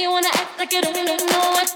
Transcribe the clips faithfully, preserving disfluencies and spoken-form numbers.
you wanna act like you don't really know what.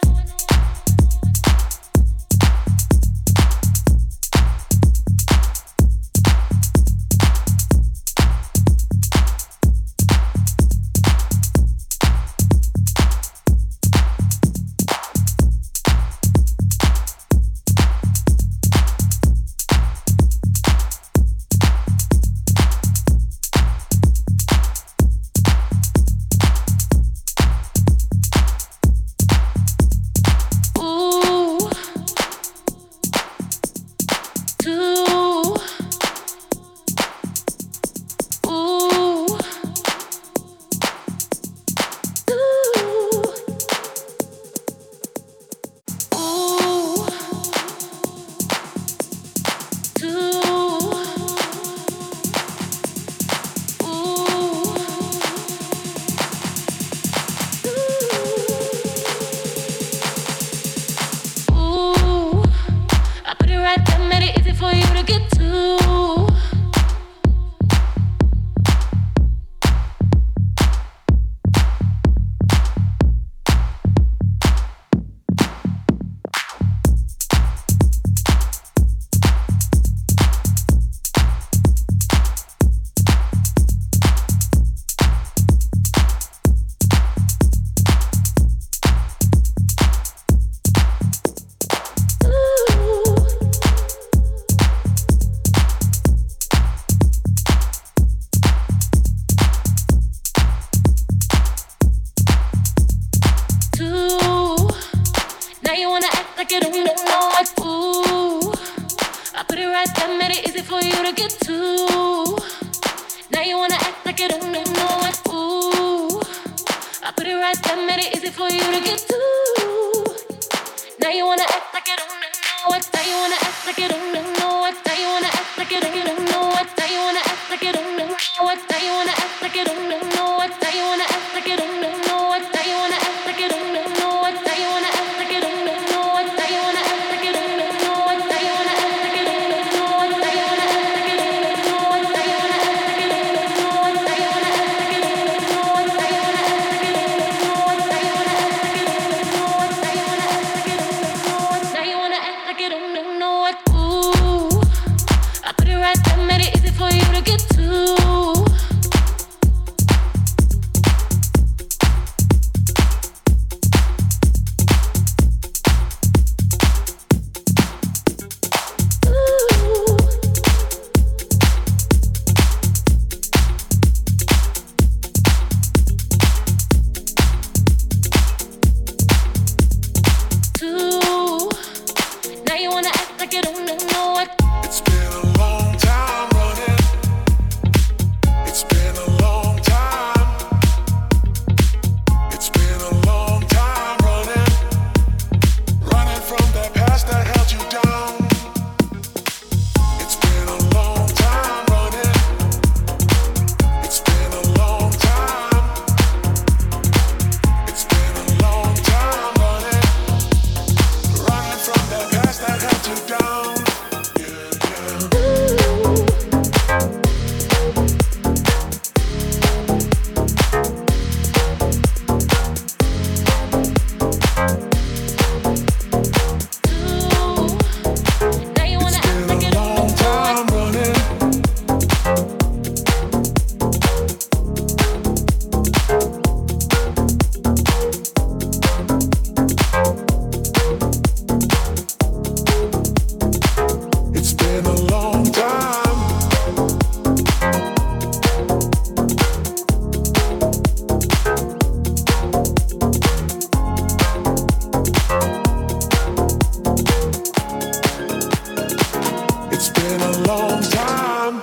It's been a long time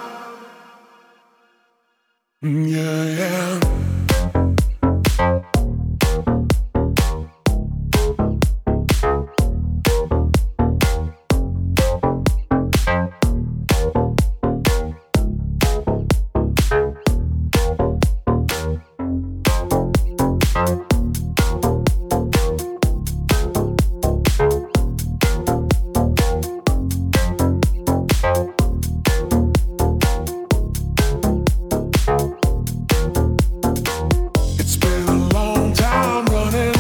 running.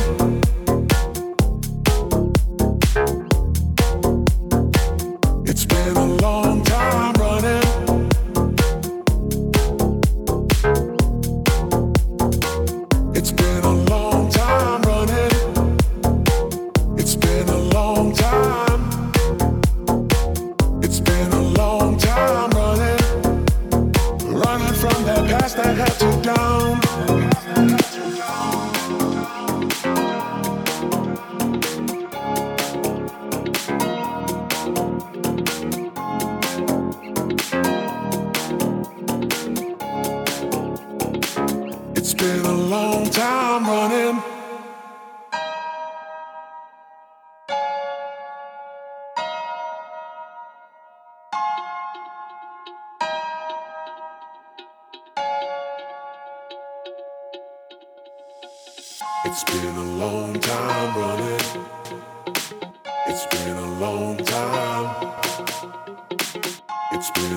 It's been a long time running. It's been a long time. It's been a long time running. Running from the past that held you down. It's been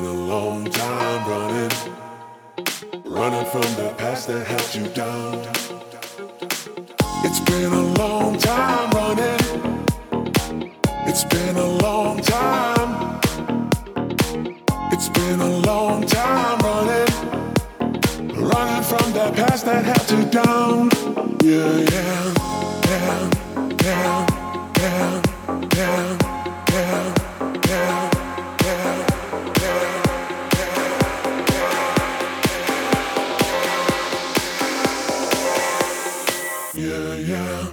a long time running. It's been a long time. It's been a long time running. Running from the past that held you down. Yeah, yeah, yeah, yeah, yeah, yeah, yeah, yeah, yeah, yeah, yeah, yeah, yeah.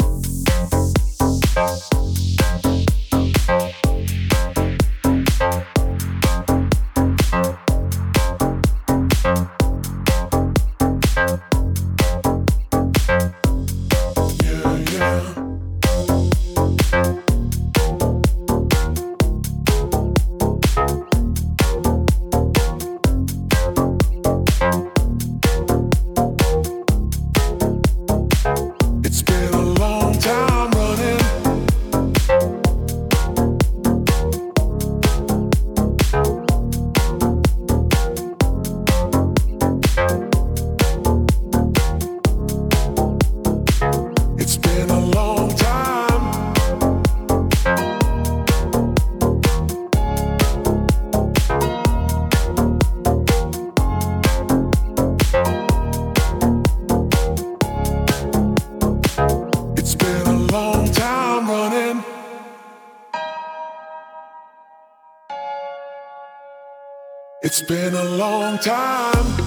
It's been a long time.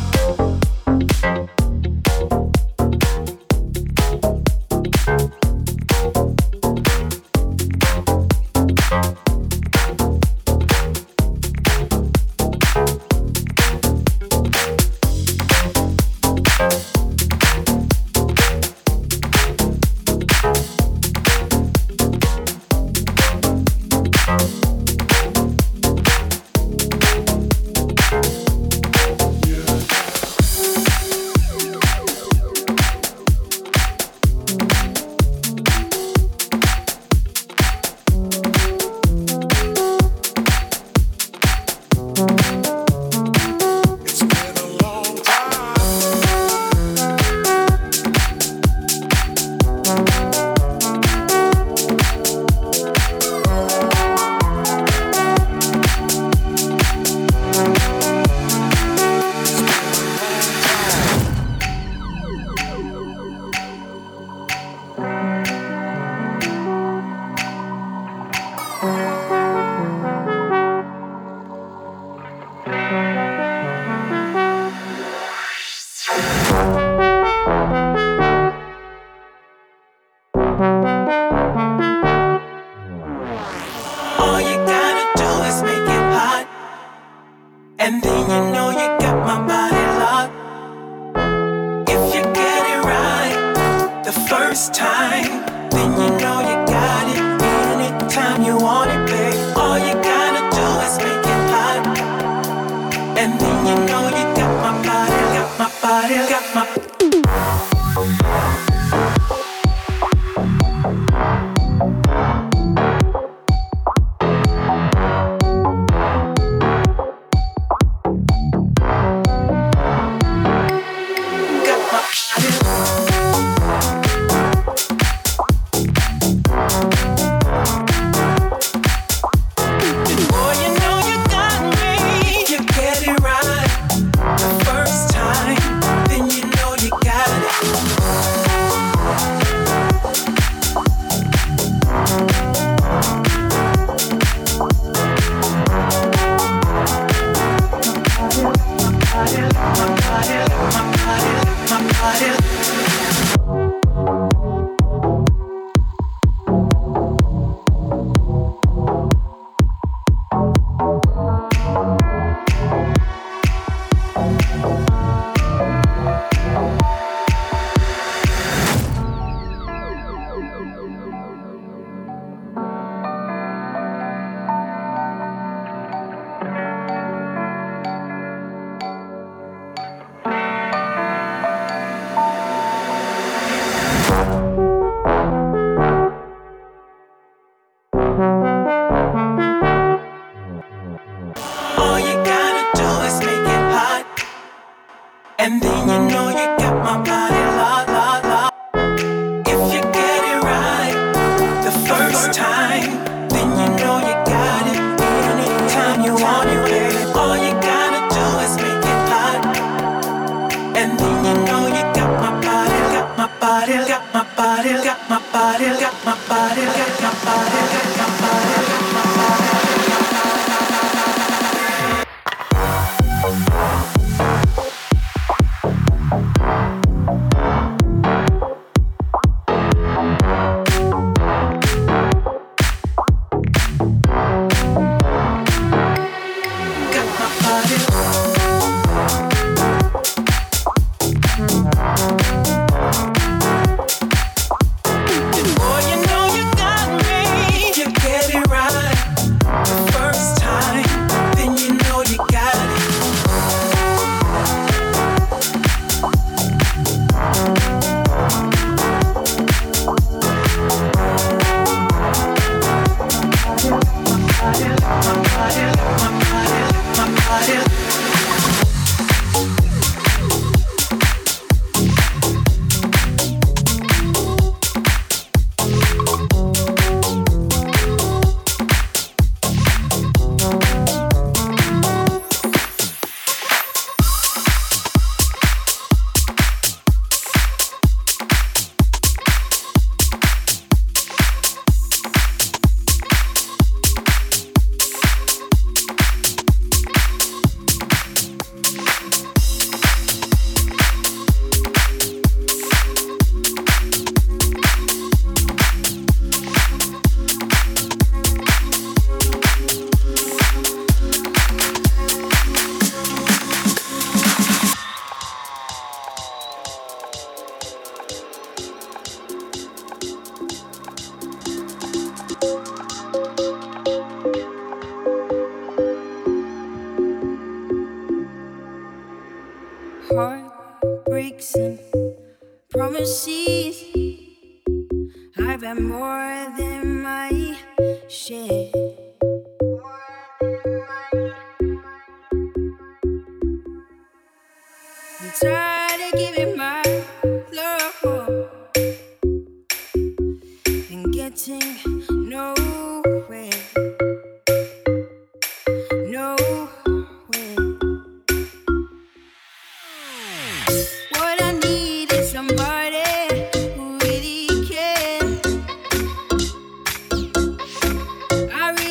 I really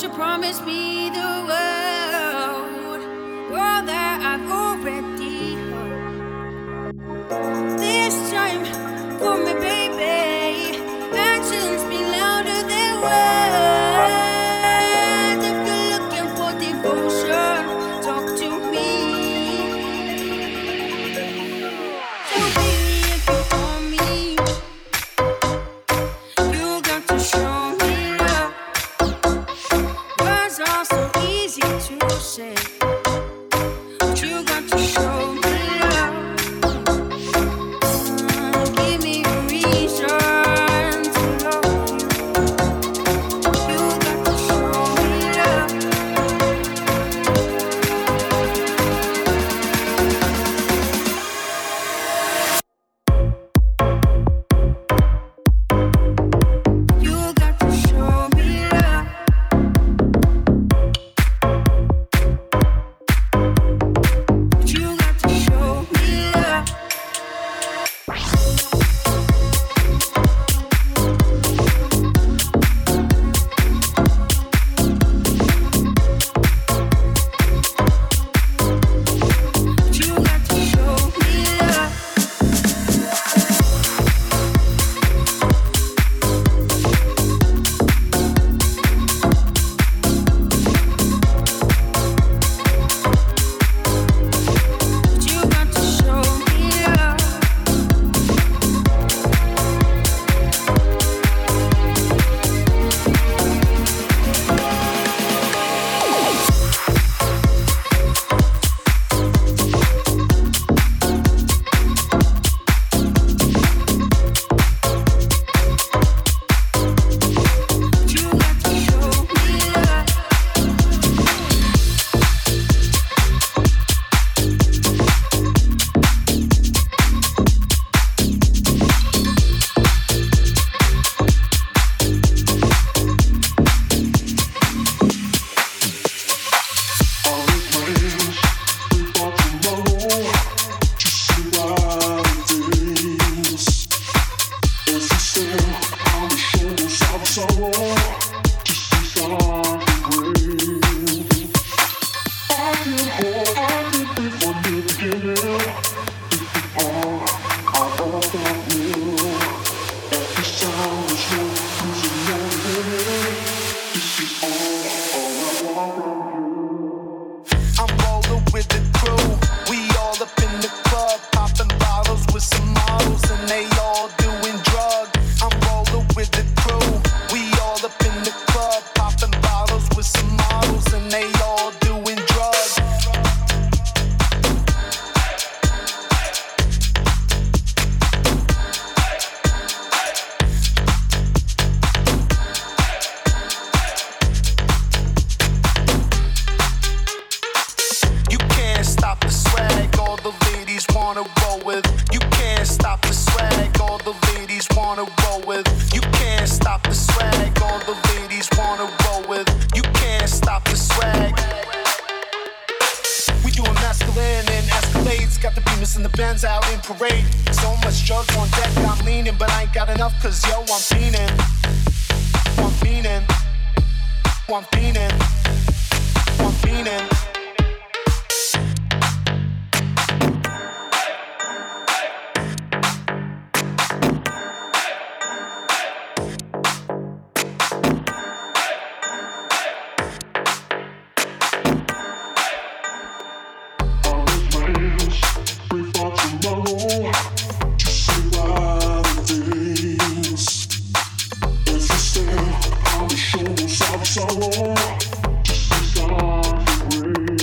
Won't you promise me the world, world that I've already heard? This time, for me, baby, actions be louder than words. If you're looking for devotion, talk to me. So baby, if you want me, you got to show. So easy to say, but you got to show me love. Mm, give me a reason to love you. You got to show me love. You got to show me love. Sorrow, just the way.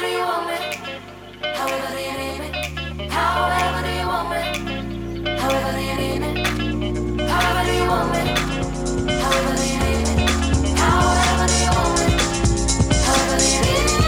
do you want me? However do you need me? However do you want me? However do you need me? However do you want me? However do you need me? However do you want me? However do you need me?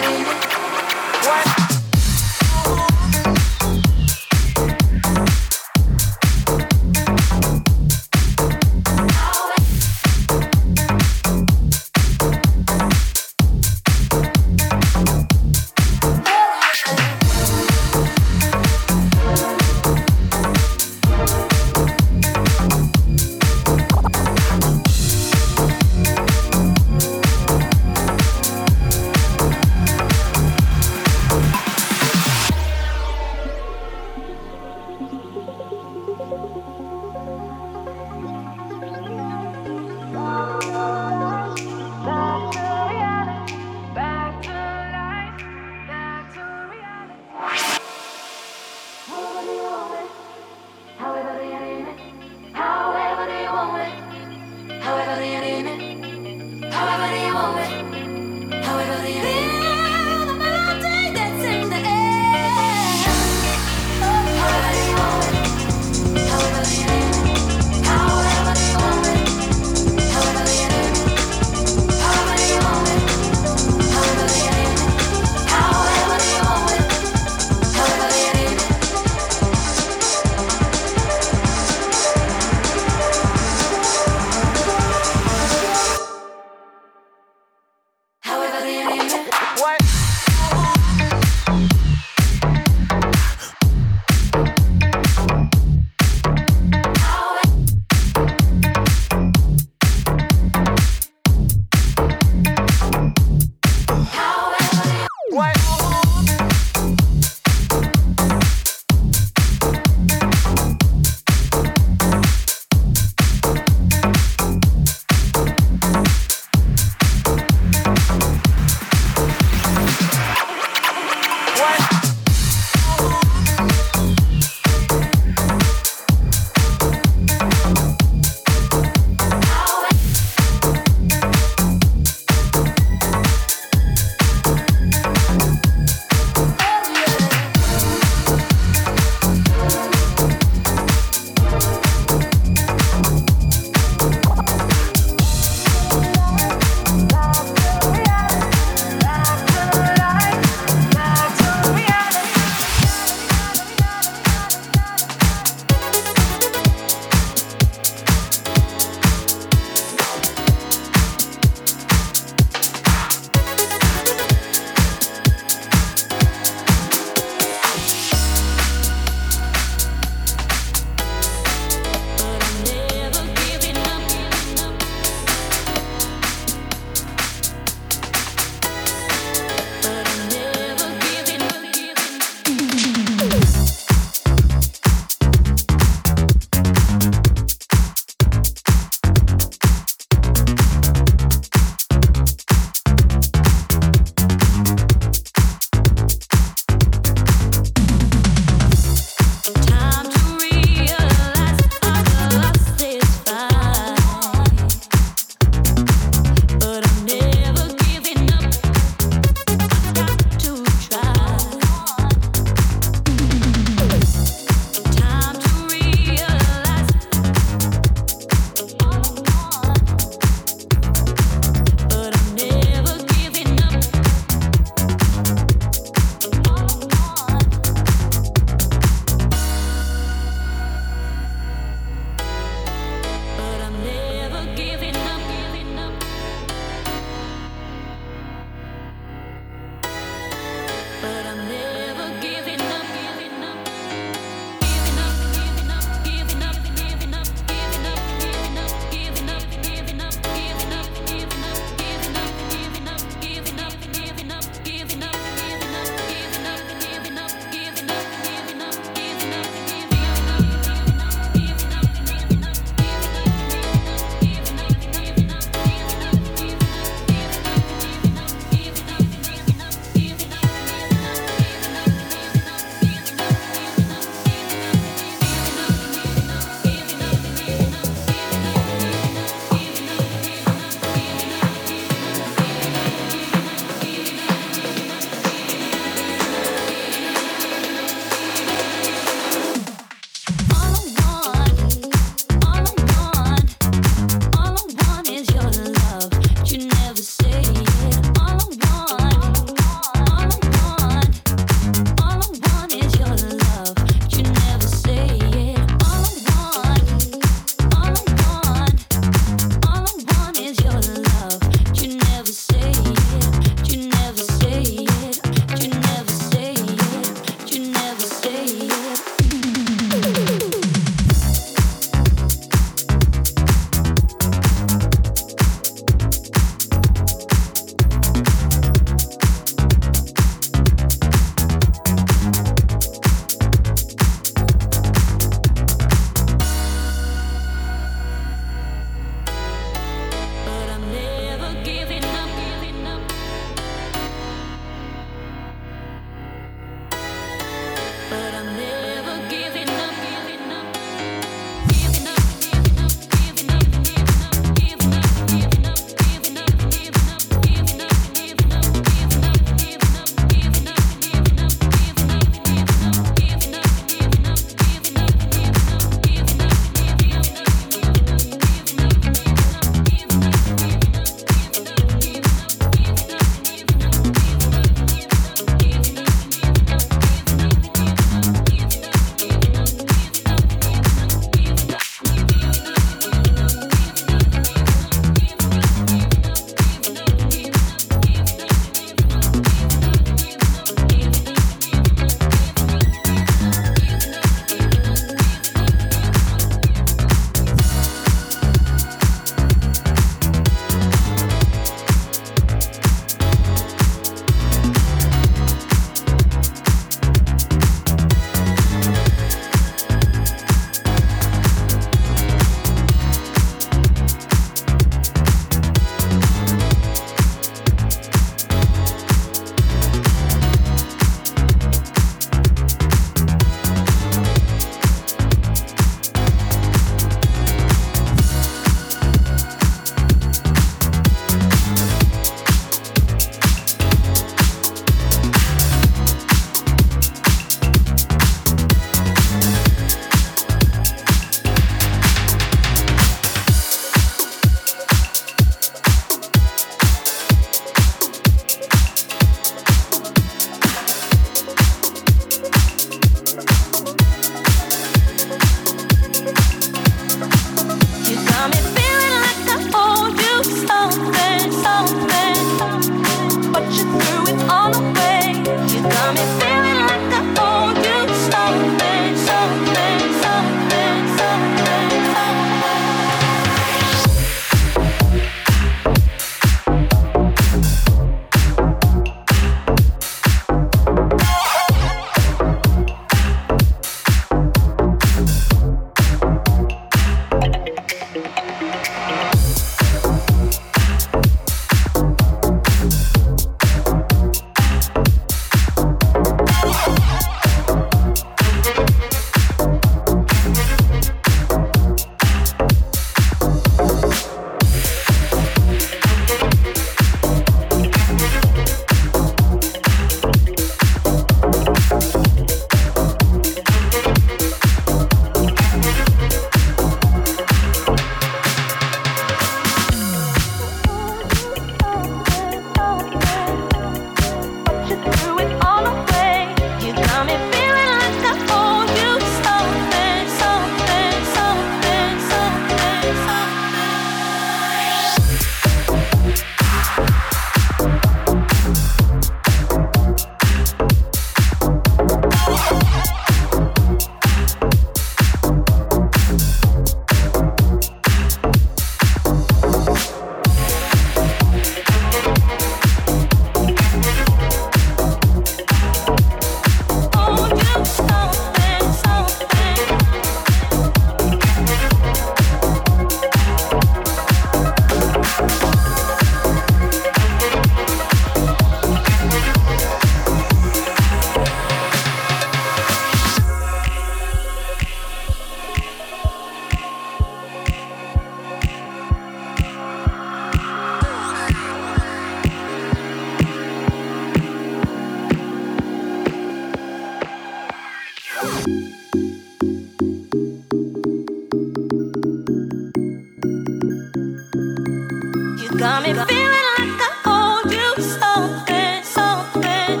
Got me feeling like I owe you something, something.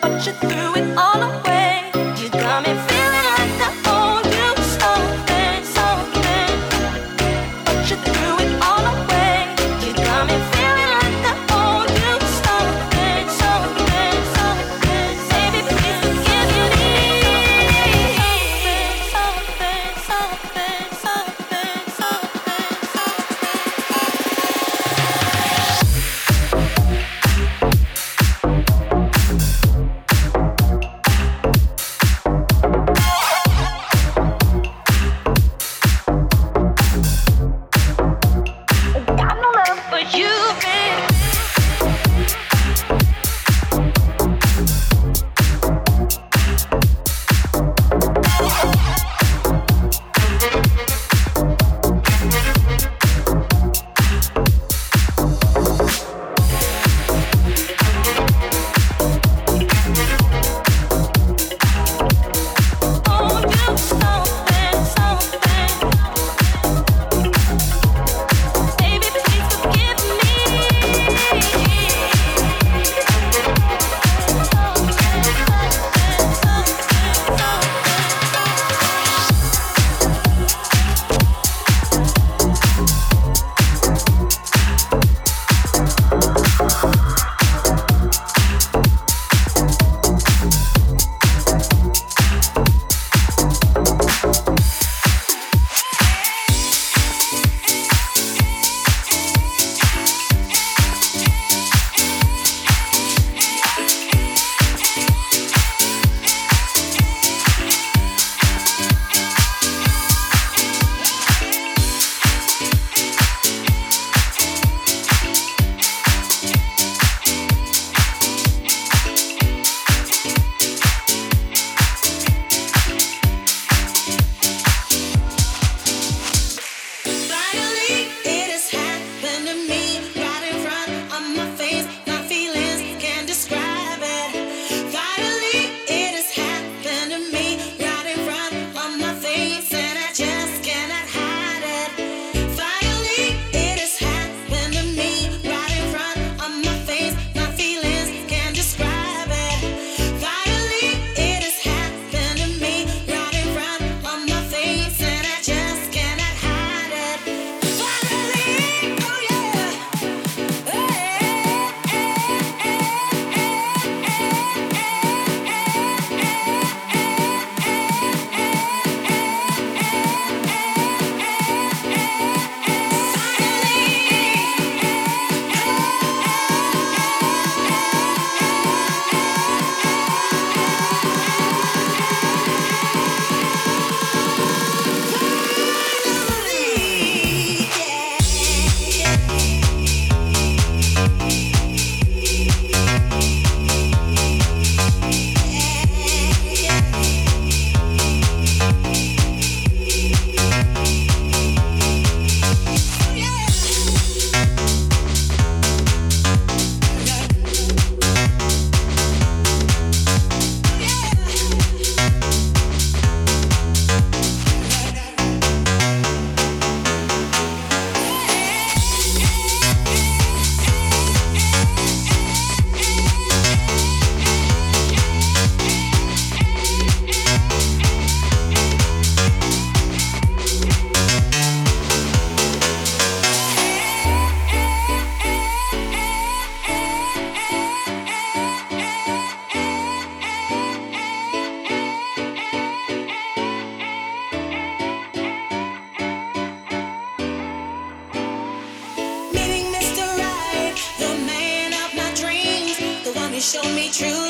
But you threw it all away. You got me feeling like I owe you something, something. But you threw it all away. You got me feeling like I owe you something, something, something. Baby, please forgive me. Something, something, something, something, something, something. Show me true.